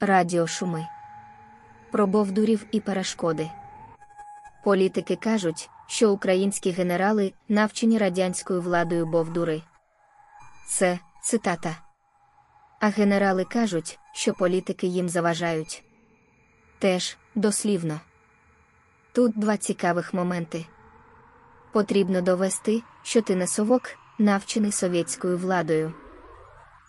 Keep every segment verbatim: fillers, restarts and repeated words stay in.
Радіошуми. Про бовдурів і перешкоди. Політики кажуть, що українські генерали навчені радянською владою бовдури. Це цитата. А генерали кажуть, що політики їм заважають. Теж дослівно. Тут два цікавих моменти. Потрібно довести, що ти не совок, навчений совєтською владою.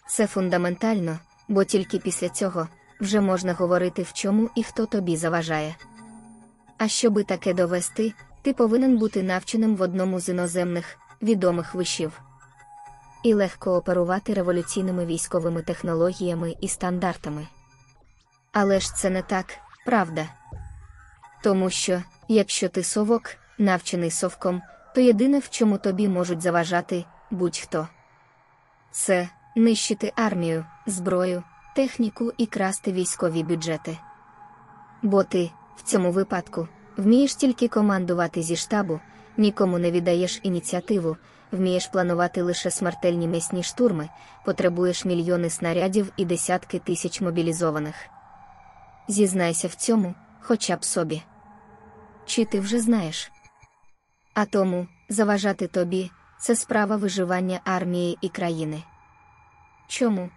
Це фундаментально, бо тільки після цього вже можна говорити, в чому і хто тобі заважає. А щоби таке довести, ти повинен бути навченим в одному з іноземних, відомих вишів. І легко оперувати революційними військовими технологіями і стандартами. Але ж це не так, правда? Тому що, якщо ти совок, навчений совком, то єдине, в чому тобі можуть заважати будь-хто. Це нищити армію, зброю, техніку і красти військові бюджети. Бо ти, в цьому випадку, вмієш тільки командувати зі штабу, нікому не віддаєш ініціативу, вмієш планувати лише смертельні м'ясні штурми, потребуєш мільйони снарядів і десятки тисяч мобілізованих. Зізнайся в цьому, хоча б собі. Чи ти вже знаєш? А тому, заважати тобі – це справа виживання армії і країни. Чому?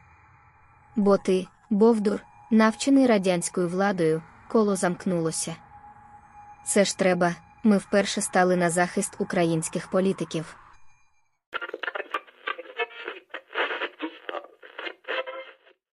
Бо ти, бовдур, навчений радянською владою, коло замкнулося. Це ж треба, ми вперше стали на захист українських політиків.